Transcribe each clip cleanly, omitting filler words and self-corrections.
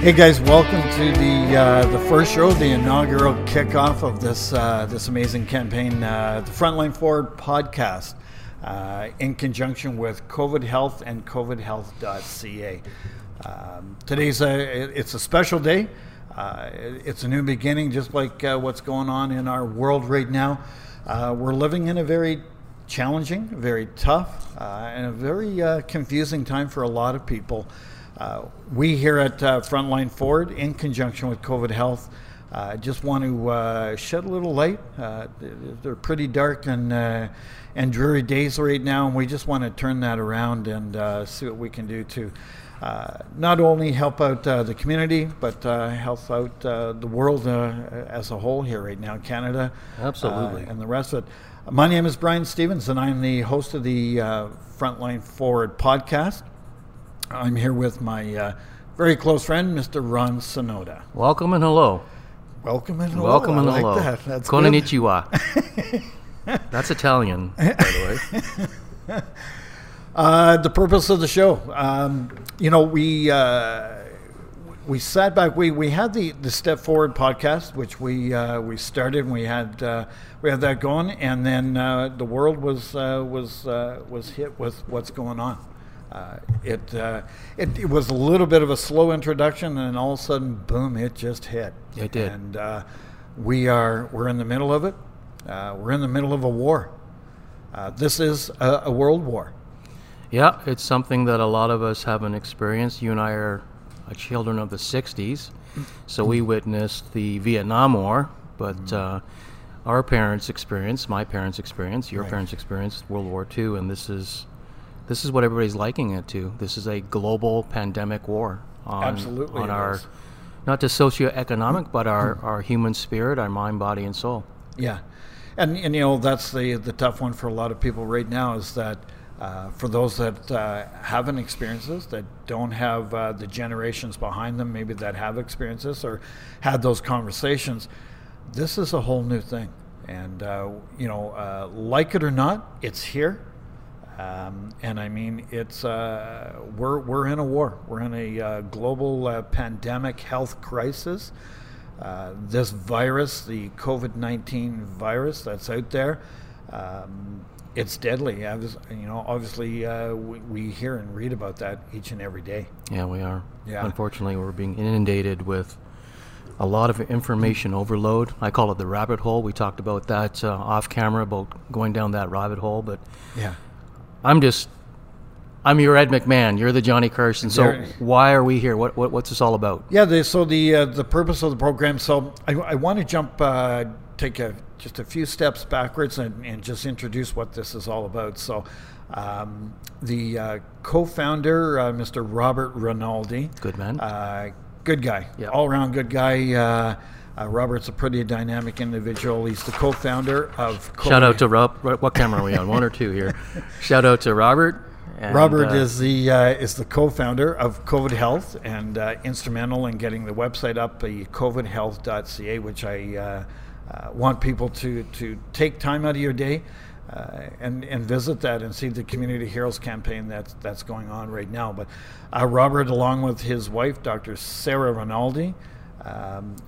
Hey guys, welcome to the first show, the inaugural kickoff of this amazing campaign, the Frontline Forward podcast, in conjunction with COVID Health and COVIDHealth.ca. Today's it's a special day. It's a new beginning, just like what's going on in our world right now. We're living in a very challenging, very tough, and a very confusing time for a lot of people. We here at Frontline Forward, in conjunction with COVID Health, just want to shed a little light. They're pretty dark and dreary days right now, and we just want to turn that around and see what we can do to not only help out the community, but help out the world as a whole here right now, Canada. Absolutely. And the rest of it. My name is Brian Stevens, and I'm the host of the Frontline Forward podcast. I'm here with my very close friend, Mr. Ron Sonoda. Welcome and hello. Welcome and hello. Welcome and hello. I like that. That's Konnichiwa. That's Italian, by the way. The purpose of the show, we sat back. We had the Step Forward podcast, which we started, and we had that going, and then the world was hit with what's going on. It was a little bit of a slow introduction, and all of a sudden, boom! It just hit. It did. And we're in the middle of it. We're in the middle of a war. This is a world war. Yeah, it's something that a lot of us haven't experienced. You and I are children of the '60s, so we witnessed the Vietnam War, but. Our parents experienced, my parents experienced, your parents experienced World War II, and this is what everybody's liking it to. This is a global pandemic war on our, not just socioeconomic, but our human spirit, our mind, body, and soul. Yeah. And you know, that's the tough one for a lot of people right now, is that for those that haven't experienced this, that don't have the generations behind them, maybe that have experienced this or had those conversations, this is a whole new thing. And, like it or not, it's here. And I mean, it's we're in a war. We're in a global pandemic health crisis. This virus, the COVID-19 virus that's out there, it's deadly. Obviously, we hear and read about that each and every day. Yeah, we are. Yeah. Unfortunately, we're being inundated with a lot of information overload. I call it the rabbit hole. We talked about that off camera, about going down that rabbit hole. But yeah. I'm your Ed McMahon. You're the Johnny Carson. So why are we here? What's this all about? Yeah. The purpose of the program. So I want to jump, take just a few steps backwards and just introduce what this is all about. So, the co-founder, Mr. Robert Rinaldi. Good man. Good guy. Yeah. All around good guy. Robert's a pretty dynamic individual. He's the co-founder of Shout out to Rob. What camera are we on? One or two here. Shout out to Robert. And, Robert is the co-founder of COVID Health and instrumental in getting the website up, the COVIDHealth.ca, which I want people to take time out of your day and visit that and see the Community Heroes campaign that's going on right now. But Robert, along with his wife, Dr. Sarah Rinaldi,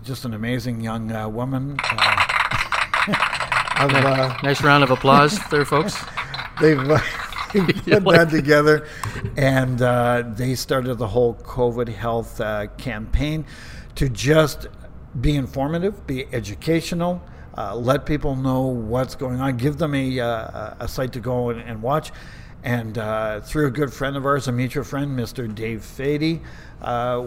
just an amazing young woman. Nice round of applause there, folks. They've put that together, and they started the whole COVID Health campaign to just be informative, be educational, let people know what's going on, give them a site to go and watch. And through a good friend of ours, a mutual friend, Mr. Dave Faddy,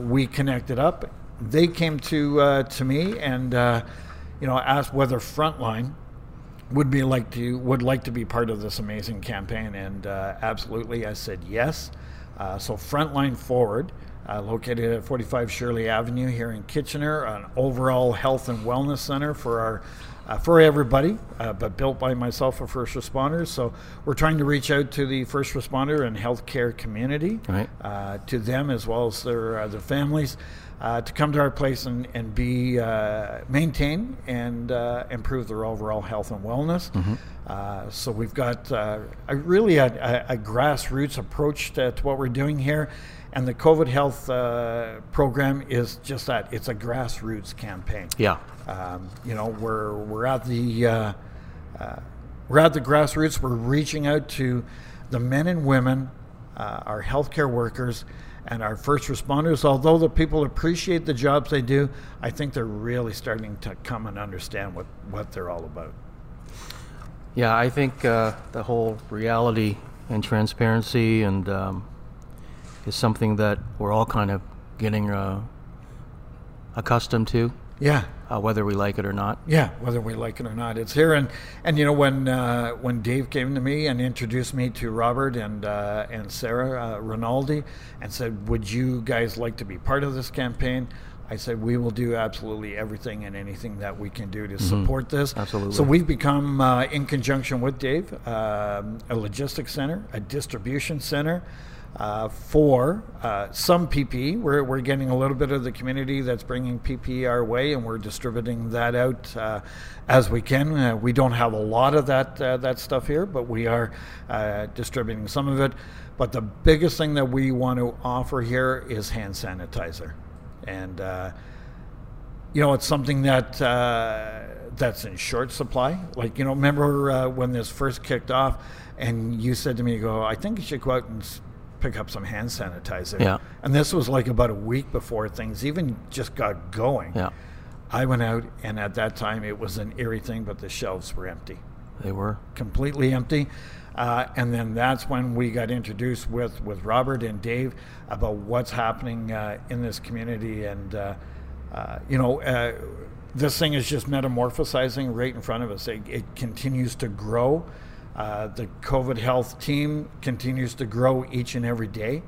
we connected up. They came to me and asked whether Frontline would like to be part of this amazing campaign, and absolutely I said yes. So Frontline Forward, located at 45 Shirley Avenue here in Kitchener, an overall health and wellness center for our for everybody, but built by myself for first responders. So we're trying to reach out to the first responder and healthcare community, right. To them as well as their families, to come to our place and be maintain and improve their overall health and wellness. Mm-hmm. So we've got a grassroots approach to what we're doing here. And the COVID Health program is just that. It's a grassroots campaign. Yeah. You know, we're at the grassroots. We're reaching out to the men and women, our healthcare workers, and our first responders. Although the people appreciate the jobs they do, I think they're really starting to come and understand what they're all about. Yeah, I think the whole reality and transparency and is something that we're all kind of getting accustomed to. Yeah. Whether we like it or not. Yeah, whether we like it or not, it's here. And you know, when Dave came to me and introduced me to Robert and Sarah Rinaldi and said, "Would you guys like to be part of this campaign?" I said, we will do absolutely everything and anything that we can do to support this. Absolutely. So we've become, in conjunction with Dave, a logistics center, a distribution center for some PPE. We're getting a little bit of the community that's bringing PPE our way, and we're distributing that out as we can. We don't have a lot of that stuff here, but we are distributing some of it. But the biggest thing that we want to offer here is hand sanitizer. And, you know, it's something that that's in short supply. Like, you know, remember when this first kicked off and you said to me, you go, I think you should go out and pick up some hand sanitizer. Yeah. And this was like about a week before things even just got going. Yeah. I went out, and at that time it was an eerie thing, but the shelves were empty. They were. Completely empty. And then that's when we got introduced with Robert and Dave about what's happening in this community. And, you know, this thing is just metamorphosizing right in front of us. It continues to grow. The COVID Health team continues to grow each and every day.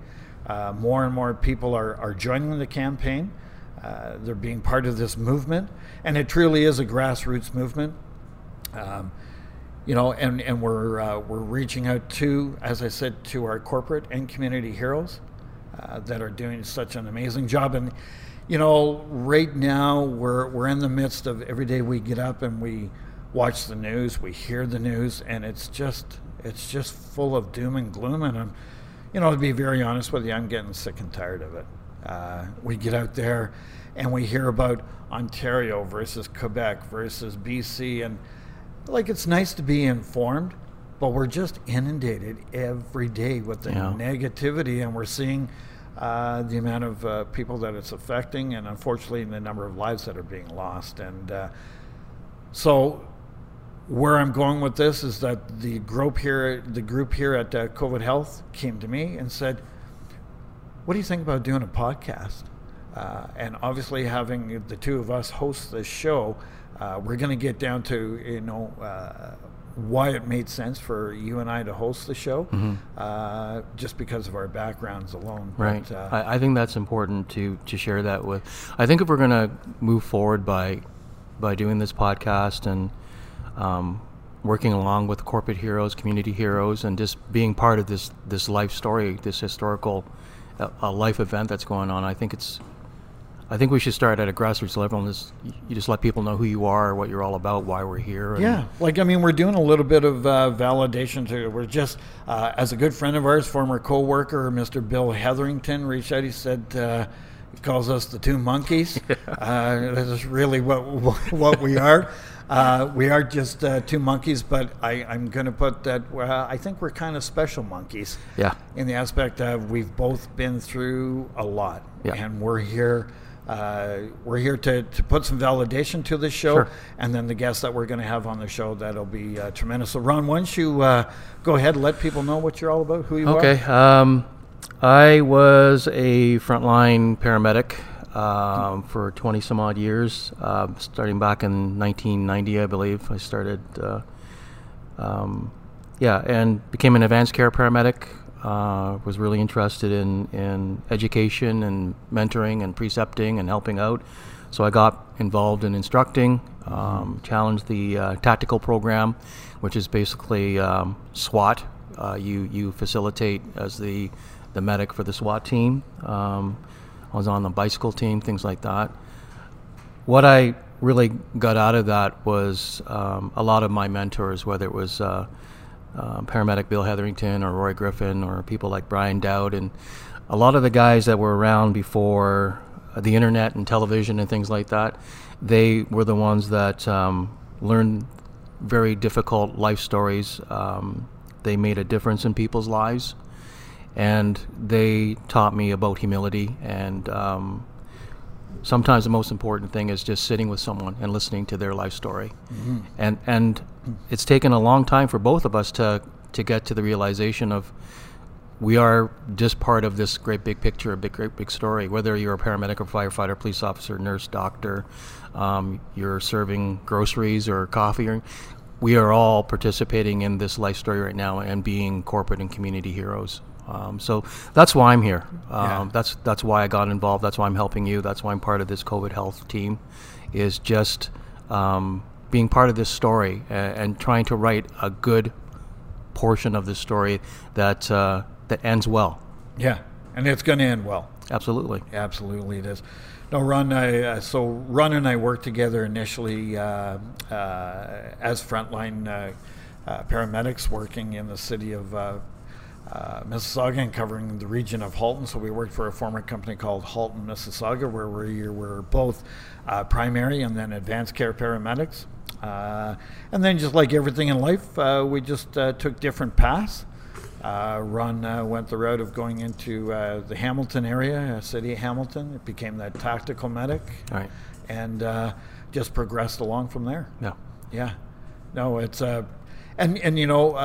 More and more people are joining the campaign. They're being part of this movement. And it truly is a grassroots movement. You know, and we're reaching out to, as I said, to our corporate and community heroes that are doing such an amazing job. And you know, right now we're in the midst of, every day we get up and we watch the news, we hear the news, and it's just full of doom and gloom. And I'm, you know, to be very honest with you, I'm getting sick and tired of it. We get out there and we hear about Ontario versus Quebec versus BC, and like, it's nice to be informed, but we're just inundated every day with the negativity, and we're seeing the amount of people that it's affecting, and unfortunately the number of lives that are being lost. And so where I'm going with this is that the group here at COVID Health came to me and said, what do you think about doing a podcast? And obviously having the two of us host this show, we're going to get down to, you know, why it made sense for you and I to host the show, just because of our backgrounds alone. Right. But, I think that's important to share that with. I think if we're going to move forward by doing this podcast and working along with corporate heroes, community heroes, and just being part of this life story, this historical life event that's going on, I think we should start at a grassroots level, and you just let people know who you are, what you're all about, why we're here. And yeah, like, I mean, we're doing a little bit of validation too. We're just, as a good friend of ours, former co-worker, Mr. Bill Hetherington, reached out. He said, he calls us the two monkeys. Yeah. That is really what we are. We are just two monkeys, but I'm going to put that, I think we're kind of special monkeys. Yeah. In the aspect of, we've both been through a lot. Yeah. And we're here. We're here to put some validation to this show, sure. And then the guests that we're going to have on the show, that'll be tremendous. So, Ron, why don't you go ahead and let people know what you're all about, who you are? Okay. I was a frontline paramedic for 20-some-odd years, starting back in 1990, I believe. I started, and became an advanced care paramedic. Was really interested in education and mentoring and precepting and helping out. So I got involved in instructing, challenged the tactical program, which is basically SWAT. You facilitate as the medic for the SWAT team. I was on the bicycle team, things like that. What I really got out of that was a lot of my mentors, whether it was paramedic Bill Hetherington or Roy Griffin or people like Brian Dowd and a lot of the guys that were around before the internet and television and things like that. They were the ones that learned very difficult life stories. They made a difference in people's lives, and they taught me about humility. And sometimes the most important thing is just sitting with someone and listening to their life story. Mm-hmm. And it's taken a long time for both of us to get to the realization of we are just part of this great big picture, a big, great big story. Whether you're a paramedic or firefighter, police officer, nurse, doctor, you're serving groceries or coffee, we are all participating in this life story right now and being corporate and community heroes. So that's why I'm here. Yeah. That's why I got involved. That's why I'm helping you. That's why I'm part of this COVID Health team, is just being part of this story and trying to write a good portion of this story that that ends well. Yeah, and it's going to end well. Absolutely. Absolutely it is. No, Ron, Ron and I worked together initially as frontline paramedics working in the city of Mississauga and covering the region of Halton. So we worked for a former company called Halton Mississauga, where we were both primary and then advanced care paramedics. And then just like everything in life, we just took different paths. Ron went the route of going into the Hamilton area, city of Hamilton. It became that tactical medic. All right. And just progressed along from there. Yeah. Yeah. No, it's and you know,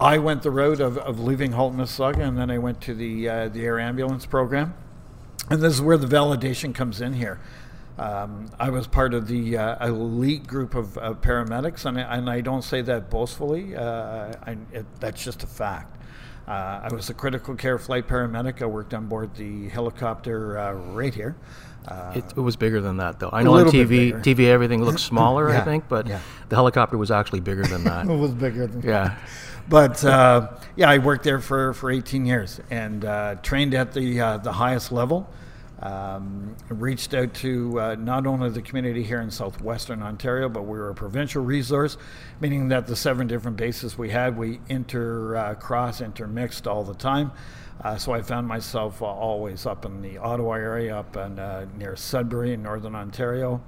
I went the road of leaving Halton, Mississauga, and then I went to the air ambulance program. And this is where the validation comes in here. I was part of the elite group of paramedics, and I don't say that boastfully. That's just a fact. I was a critical care flight paramedic. I worked on board the helicopter right here. It was bigger than that, though. I know on TV everything looks smaller, yeah, I think, but yeah, the helicopter was actually bigger than that. It was bigger than that. Yeah. But, I worked there for 18 years and trained at the highest level. Reached out to not only the community here in southwestern Ontario, but we were a provincial resource, meaning that the 7 different bases we had, we intermixed all the time. So I found myself always up in the Ottawa area, up in, near Sudbury in northern Ontario.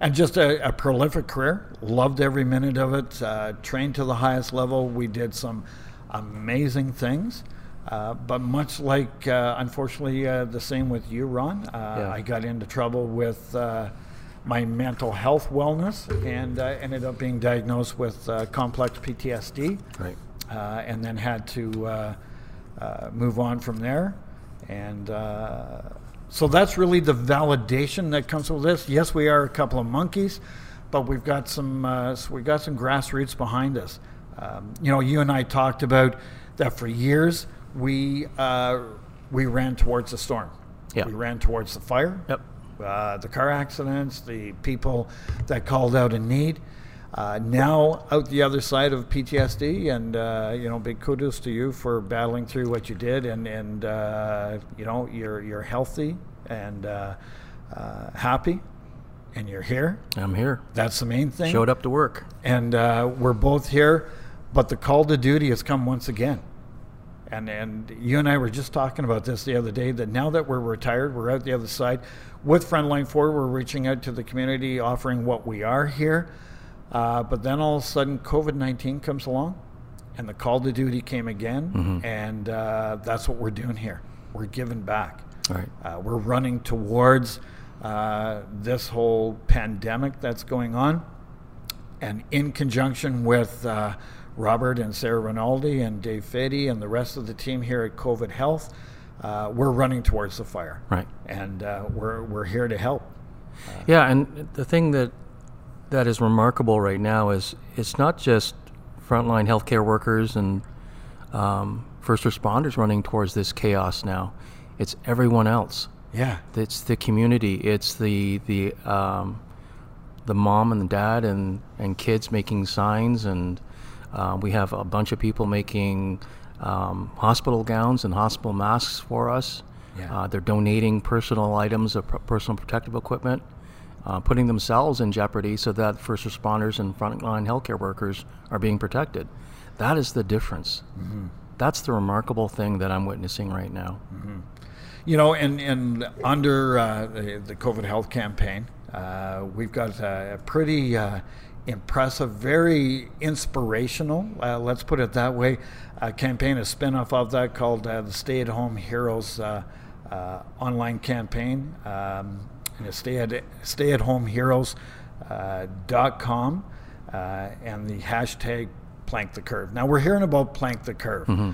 And just a prolific career. Loved every minute of it. Trained to the highest level. We did some amazing things. But much like, unfortunately, the same with you, Ron, yeah, I got into trouble with my mental health wellness and ended up being diagnosed with complex PTSD. Right. And then had to move on from there. And so that's really the validation that comes with this. Yes, we are a couple of monkeys, but we've got some grassroots behind us. You know, you and I talked about that for years. We ran towards the storm. Yep. We ran towards the fire, yep, the car accidents, the people that called out in need. Now out the other side of PTSD, and you know, big kudos to you for battling through what you did, and you know, you're healthy and happy, and you're here. I'm here. That's the main thing. Showed up to work, and we're both here, but the call to duty has come once again. And you and I were just talking about this the other day, that now that we're retired, we're out the other side. With Frontline Forward, we're reaching out to the community, offering what we are here. But then all of a sudden, COVID-19 comes along, and the call to duty came again, mm-hmm, and that's what we're doing here. We're giving back. Right. We're running towards this whole pandemic that's going on, and in conjunction with Robert and Sarah Rinaldi and Dave Faddy and the rest of the team here at COVID Health, we're running towards the fire. Right. And we're here to help. Yeah, and the thing that is remarkable right now is it's not just frontline healthcare workers and first responders running towards this chaos now. It's everyone else. Yeah. It's the community. It's the mom and the dad and kids making signs, and we have a bunch of people making hospital gowns and hospital masks for us. Yeah. They're donating personal items of personal protective equipment, putting themselves in jeopardy so that first responders and frontline healthcare workers are being protected. That is the difference. Mm-hmm. That's the remarkable thing that I'm witnessing right now. Mm-hmm. You know, and under the COVID health campaign, we've got a pretty impressive, very inspirational, let's put it that way, campaign, a spinoff of that called the Stay at Home Heroes online campaign. StayAtHomeHeroes.com and the hashtag Plank the Curve. Now we're hearing about Plank the Curve. Mm-hmm.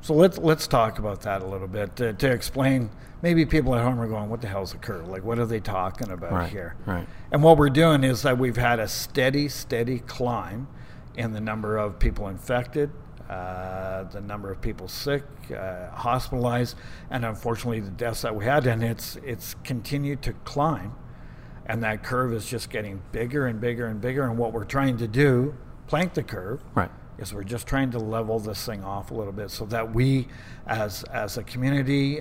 So let's talk about that a little bit to explain. Maybe people at home are going, what the hell is a curve? Like, what are they talking about here? Right. And what we're doing is that we've had a steady climb in the number of people infected, the number of people sick, hospitalized, and unfortunately the deaths that we had. And it's continued to climb. And that curve is just getting bigger and bigger and bigger. And what we're trying to do, plank the curve, right, is we're just trying to level this thing off a little bit so that we as a community,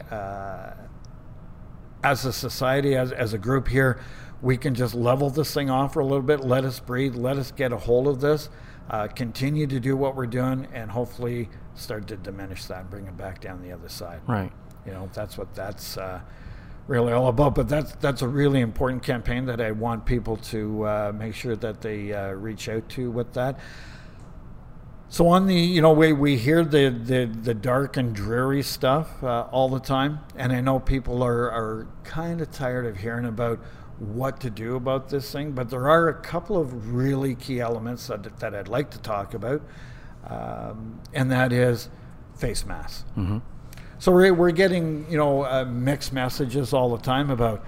as a society, as a group here, we can just level this thing off for a little bit, let us breathe, let us get a hold of this, continue to do what we're doing, and hopefully start to diminish that and bring it back down the other side. Right. You know, that's what that's really all about. But that's a really important campaign that I want people to make sure that they reach out to with that. So on the, you know, we hear the dark and dreary stuff all the time, and I know people are kind of tired of hearing about what to do about this thing, but there are a couple of really key elements that I'd like to talk about, and that is face masks. Mm-hmm. So we're getting, you know, mixed messages all the time about,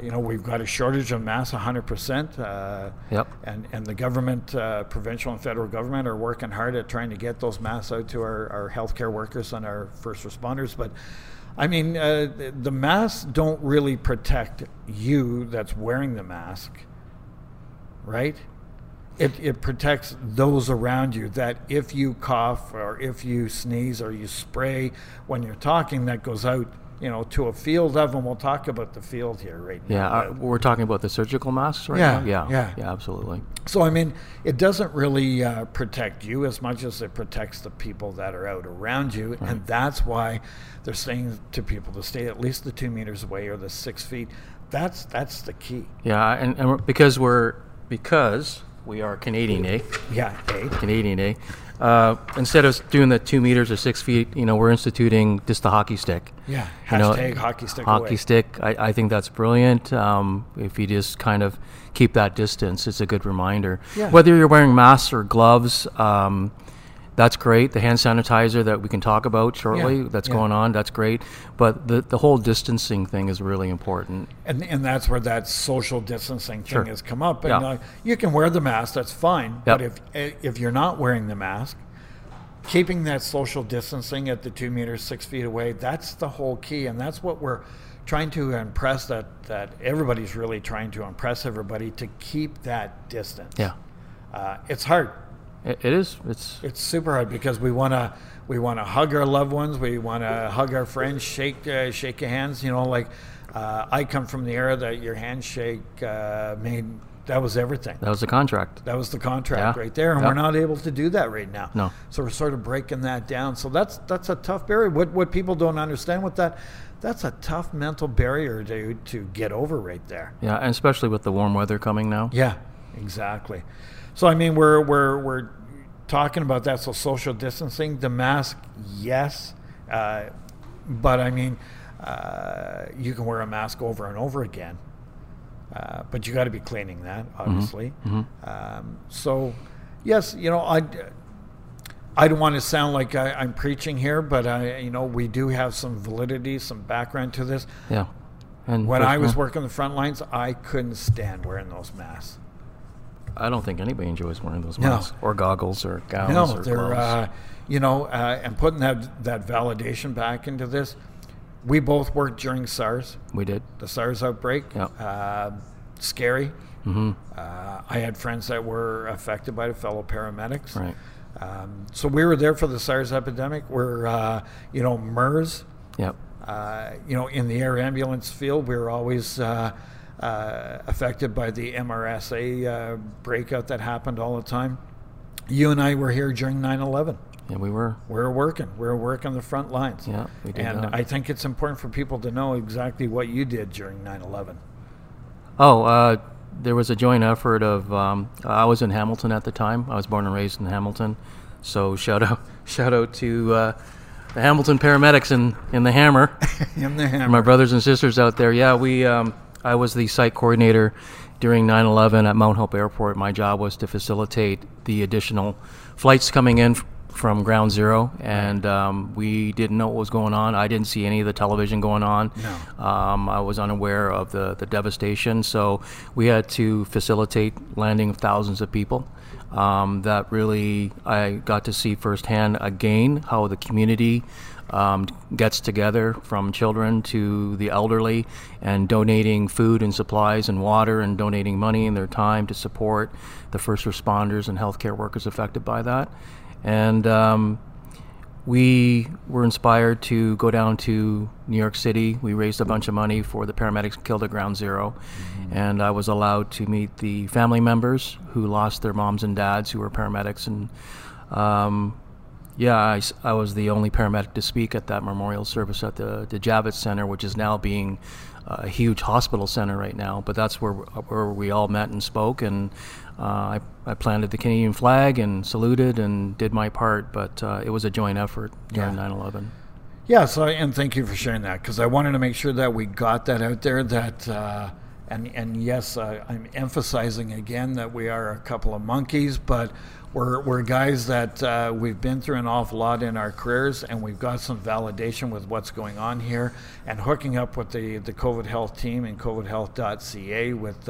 you know, we've got a shortage of masks, 100%. Yep. And the government, provincial and federal government, are working hard at trying to get those masks out to our healthcare workers and our first responders. But, I mean, the masks don't really protect you that's wearing the mask, right? It protects those around you, that if you cough or if you sneeze or you spray when you're talking, that goes out, you know, to a field of, and we'll talk about the field here right now. Yeah, we're talking about the surgical masks right now? Yeah, absolutely. So, I mean, it doesn't really protect you as much as it protects the people that are out around you, right, and that's why they're saying to people to stay at least the 2 meters away or the 6 feet. That's the key. Yeah, and because we are Canadian, eh? Yeah, eh? Canadian, eh? Instead of doing the 2 meters or 6 feet, you know, we're instituting just the hockey stick. Yeah, hashtag hockey stick away. Hockey stick, I think that's brilliant. If you just kind of keep that distance, it's a good reminder. Yeah. Whether you're wearing masks or gloves, that's great. The hand sanitizer that we can talk about shortly, that's going on, that's great. But the whole distancing thing is really important. And that's where that social distancing thing has come up. And you can wear the mask, that's fine. Yep. But if you're not wearing the mask, keeping that social distancing at the 2 meters, 6 feet away, that's the whole key. And that's what we're trying to impress, that everybody's really trying to impress everybody to keep that distance. Yeah, it's hard. It is. It's super hard because we want to hug our loved ones. We want to hug our friends, shake your hands. You know, like I come from the era that your handshake made, that was everything. That was the contract. That was the contract right there, and we're not able to do that right now. No. So we're sort of breaking that down. So that's a tough barrier. What people don't understand with that's a tough mental barrier to get over right there. Yeah, and especially with the warm weather coming now. Yeah, exactly. So I mean, we're talking about that. So social distancing, the mask, yes, but I mean, you can wear a mask over and over again, but you got to be cleaning that, obviously. Mm-hmm. So, yes, you know, I don't want to sound like I'm preaching here, but you know, we do have some validity, some background to this. Yeah. And when I was working the front lines, I couldn't stand wearing those masks. I don't think anybody enjoys wearing those masks or goggles or gowns or gloves. You know, and putting that validation back into this. We both worked during SARS. We did. The SARS outbreak. Yep. Scary. Mm-hmm. I had friends that were affected by the fellow paramedics. Right. So we were there for the SARS epidemic. We're, you know, MERS. Yep. You know, in the air ambulance field, we were always affected by the MRSA breakout that happened all the time. You and I were here during 9/11. Yeah, we were. We were working the front lines. Yeah, we did. And I think it's important for people to know exactly what you did during 9/11. Oh, there was a joint effort of, I was in Hamilton at the time. I was born and raised in Hamilton. So shout out to the Hamilton paramedics in the hammer. In the hammer. My brothers and sisters out there. Yeah, we. I was the site coordinator during 9/11 at Mount Hope Airport. My job was to facilitate the additional flights coming in from ground zero, and we didn't know what was going on. I didn't see any of the television going on. No. I was unaware of the devastation, so we had to facilitate landing of thousands of people. That really, I got to see firsthand again how the community gets together, from children to the elderly, and donating food and supplies and water, and donating money and their time to support the first responders and healthcare workers affected by that. And we were inspired to go down to New York City. We raised a bunch of money for the paramedics killed at Ground Zero. Mm-hmm. And I was allowed to meet the family members who lost their moms and dads who were paramedics. And I was the only paramedic to speak at that memorial service at the Javits Center, which is now being a huge hospital center right now. But that's where we all met and spoke, and I planted the Canadian flag and saluted and did my part. But it was a joint effort during 9/11. Yeah, so, and thank you for sharing that, because I wanted to make sure that we got that out there, that... And yes, I'm emphasizing again that we are a couple of monkeys, but we're guys that we've been through an awful lot in our careers, and we've got some validation with what's going on here. And hooking up with the COVID Health team and COVIDHealth.ca with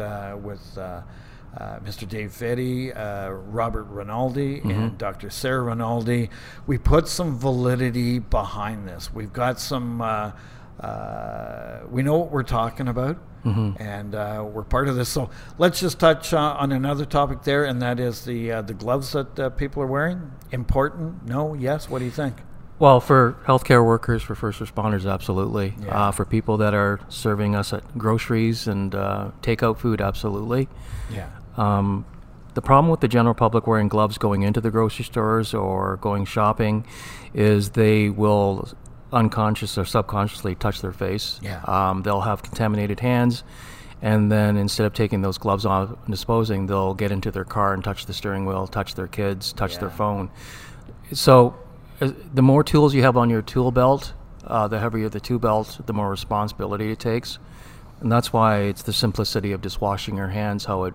Mr. Dave Faddy, Robert Rinaldi, mm-hmm. and Dr. Sarah Rinaldi, we put some validity behind this. We've got some... we know what we're talking about, mm-hmm. and we're part of this. So let's just touch on another topic there, and that is the gloves that people are wearing. Important? No? Yes? What do you think? Well, for healthcare workers, for first responders, absolutely. Yeah. For people that are serving us at groceries and takeout food, absolutely. Yeah. The problem with the general public wearing gloves going into the grocery stores or going shopping is they will unconsciously or subconsciously touch their face. Yeah. They'll have contaminated hands, and then instead of taking those gloves off and disposing, they'll get into their car and touch the steering wheel, touch their kids, touch their phone. So the more tools you have on your tool belt, the heavier the tool belt, the more responsibility it takes. And that's why it's the simplicity of just washing your hands, how it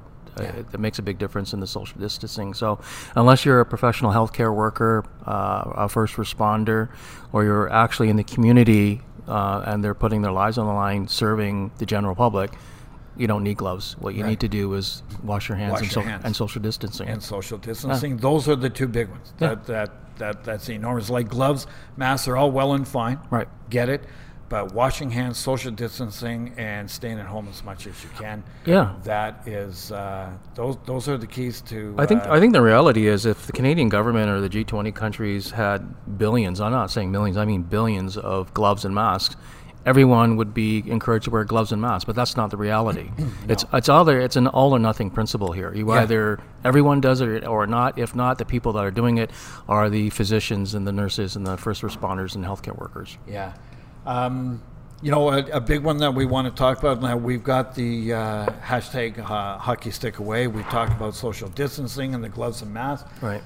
makes a big difference in the social distancing. So unless you're a professional healthcare worker, a first responder, or you're actually in the community and they're putting their lives on the line serving the general public, you don't need gloves. What you need to do is wash your hands, and social distancing. And social distancing. Yeah. Those are the two big ones. That's enormous. Like gloves, masks are all well and fine. Right. Get it. But washing hands, social distancing, and staying at home as much as you can. Yeah, that is those are the keys to. I think the reality is, if the Canadian government or the G20 countries had billions, I'm not saying millions, I mean billions of gloves and masks, everyone would be encouraged to wear gloves and masks. But that's not the reality. No. It's an all or nothing principle here. You either everyone does it or not. If not, the people that are doing it are the physicians and the nurses and the first responders and healthcare workers. Yeah. You know, a big one that we want to talk about now, we've got the hashtag hockey stick away. We've talked about social distancing and the gloves and masks. Right.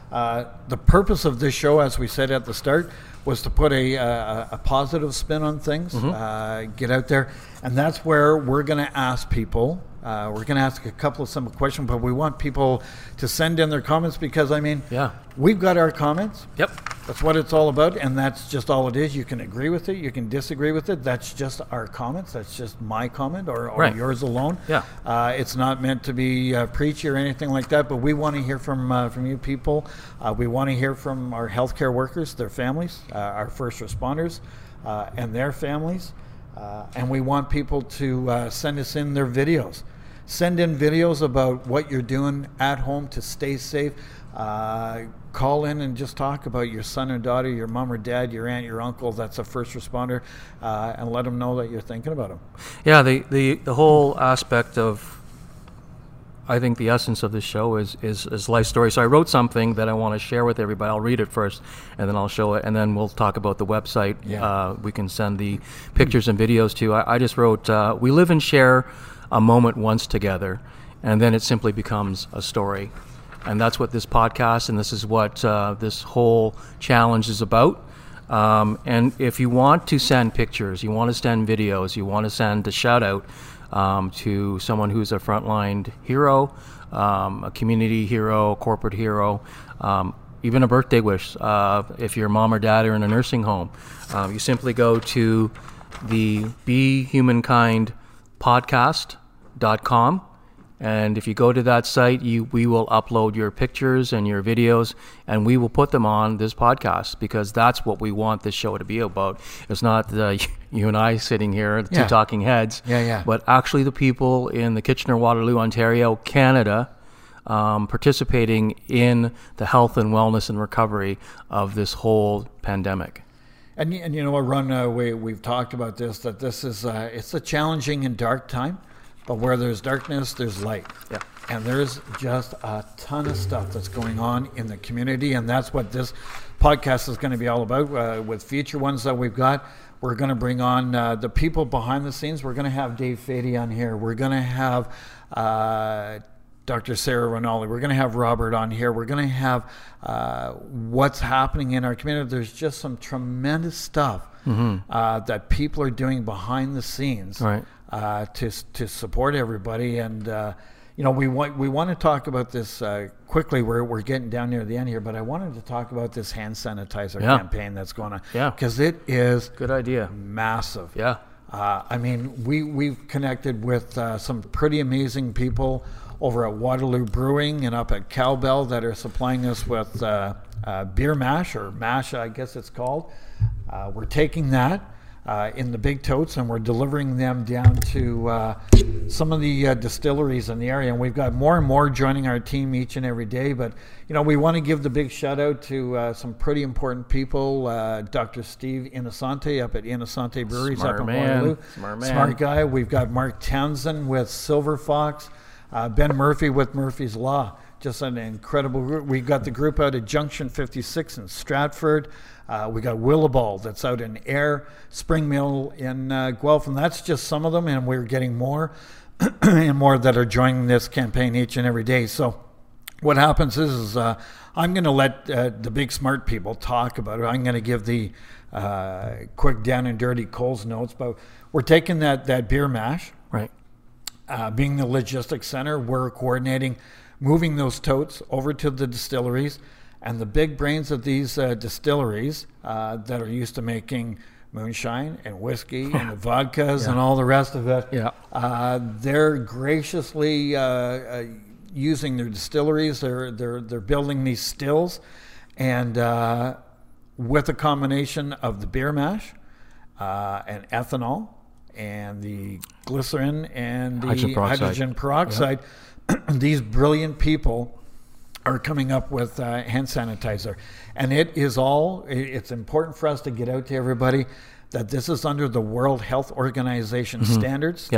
The purpose of this show, as we said at the start, was to put a positive spin on things, mm-hmm. Get out there. And that's where we're going to ask people. We're going to ask a couple of simple questions, but we want people to send in their comments because, we've got our comments. Yep. That's what it's all about, and that's just all it is. You can agree with it. You can disagree with it. That's just our comments. That's just my comment or yours alone. Yeah. It's not meant to be preachy or anything like that, but we want to hear from you people. We want to hear from our healthcare workers, their families, our first responders, and their families. And we want people to send us in their videos. Send in videos about what you're doing at home to stay safe. Call in and just talk about your son or daughter, your mom or dad, your aunt, your uncle that's a first responder, and let them know that you're thinking about them. Yeah, the whole aspect of, I think the essence of this show is life story. So I wrote something that I want to share with everybody. I'll read it first, and then I'll show it, and then we'll talk about the website. Yeah. We can send the pictures and videos to. I just wrote, we live and share a moment once together, and then it simply becomes a story. And that's what this podcast and this is what this whole challenge is about. And if you want to send pictures, you want to send videos, you want to send a shout out to someone who's a frontline hero, a community hero, corporate hero, even a birthday wish. If your mom or dad are in a nursing home, you simply go to the BeHumankindPodcast.com. And if you go to that site, we will upload your pictures and your videos, and we will put them on this podcast, because that's what we want this show to be about. It's not you and I sitting here, the two talking heads, but actually the people in the Kitchener, Waterloo, Ontario, Canada, participating in the health and wellness and recovery of this whole pandemic. And you know what, Ron, we've talked about this, that this is it's a challenging and dark time. But where there's darkness, there's light. Yeah. And there's just a ton of stuff that's going on in the community. And that's what this podcast is going to be all about. With future ones that we've got, we're going to bring on the people behind the scenes. We're going to have Dave Faddy on here. We're going to have Dr. Sarah Rinaldi. We're going to have Robert on here. We're going to have what's happening in our community. There's just some tremendous stuff that people are doing behind the scenes. Right. To support everybody, and you know, we want to talk about this quickly. We're getting down near the end here, but I wanted to talk about this hand sanitizer campaign that's going on. Yeah, because it is good idea, massive. Yeah, I mean we've connected with some pretty amazing people over at Waterloo Brewing and up at Cowbell that are supplying us with beer mash, or mash, I guess it's called. We're taking that. In the big totes, and we're delivering them down to some of the distilleries in the area, and we've got more and more joining our team each and every day. But you know, we want to give the big shout out to some pretty important people. Dr. Steve Inasante up at Inasante Breweries up in Waterloo. Smart guy. We've got Mark Townsend with Silver Fox, Ben Murphy with Murphy's Law. Just an incredible group. We got the group out at Junction 56 in Stratford. We got Willaball that's out in Ayr, Spring Mill in Guelph, and that's just some of them, and we're getting more and more that are joining this campaign each and every day. So what happens is I'm going to let the big smart people talk about it. I'm going to give the quick down and dirty Coles notes, but we're taking that beer mash. Right. Being the logistics center, we're coordinating moving those totes over to the distilleries, and the big brains of these distilleries that are used to making moonshine and whiskey and the vodkas and all the rest of it, they're graciously using their distilleries. They're building these stills, and with a combination of the beer mash and ethanol and the glycerin and the hydrogen peroxide. These brilliant people are coming up with hand sanitizer, and it's important for us to get out to everybody that this is under the World Health Organization standards, the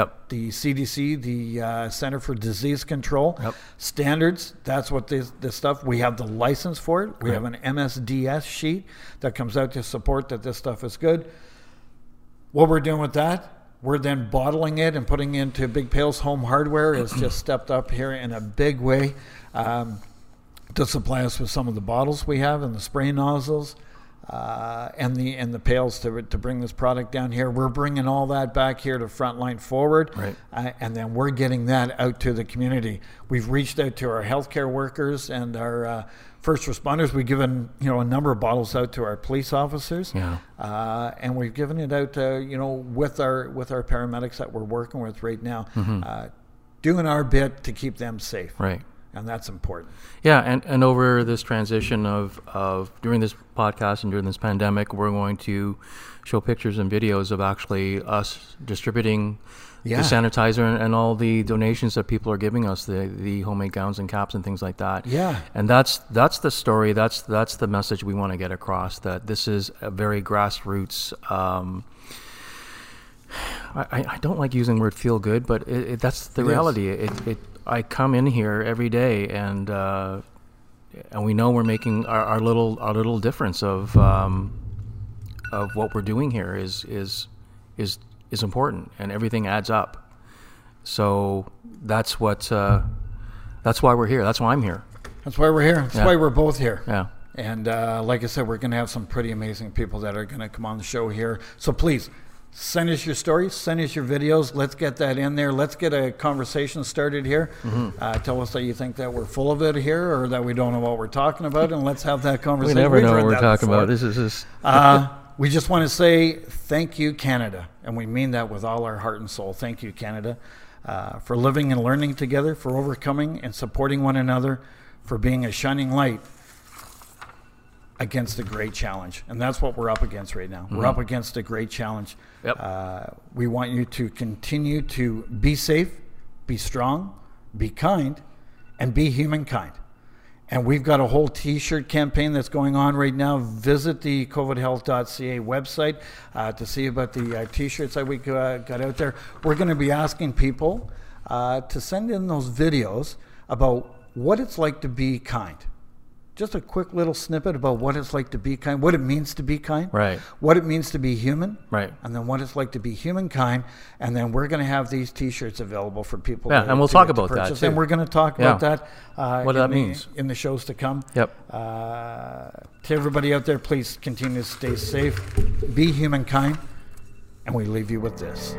CDC, the Center for Disease Control standards. That's what this stuff, we have the license for it. We have an MSDS sheet that comes out to support that this stuff is good. What we're doing with that, we're then bottling it and putting it into big pails. Home Hardware has just stepped up here in a big way to supply us with some of the bottles we have and the spray nozzles and the pails to bring this product down here. We're bringing all that back here to Frontline Forward, and then we're getting that out to the community. We've reached out to our healthcare workers and our first responders. We've given a number of bottles out to our police officers, and we've given it out to, with our paramedics that we're working with right now, doing our bit to keep them safe, and that's important. And over this transition of during this podcast and during this pandemic, we're going to show pictures and videos of actually us distributing the sanitizer and all the donations that people are giving us, the homemade gowns and caps and things like that. Yeah. And that's the story. That's the message we want to get across, that this is a very grassroots, I don't like using the word feel good, but it that's the reality. I come in here every day and we know we're making our little difference of what we're doing here is important, and everything adds up. So that's what that's why we're here. That's why I'm here. That's why we're here. That's why we're both here. Yeah. And like I said, we're going to have some pretty amazing people that are going to come on the show here. So please, send us your stories, send us your videos. Let's get that in there. Let's get a conversation started here. Mm-hmm. Tell us that you think that we're full of it here, or that we don't know what we're talking about, and let's have that conversation. We never know what we're talking about. This is just... we just want to say thank you, Canada, and we mean that with all our heart and soul. Thank you, Canada, for living and learning together, for overcoming and supporting one another, for being a shining light against a great challenge. And that's what we're up against right now. Mm-hmm. We're up against a great challenge. Yep. We want you to continue to be safe, be strong, be kind, and be humankind. And we've got a whole T-shirt campaign that's going on right now. Visit the COVIDHealth.ca website to see about the T-shirts that we got out there. We're going to be asking people to send in those videos about what it's like to be kind. Just a quick little snippet about what it's like to be kind, what it means to be kind, right? What it means to be human, right? And then what it's like to be humankind. And then we're going to have these T-shirts available for people. Yeah, and we'll talk about that too. And we're going to talk about that. What that means in the shows to come. Yep. To everybody out there, please continue to stay safe, be humankind, and we leave you with this.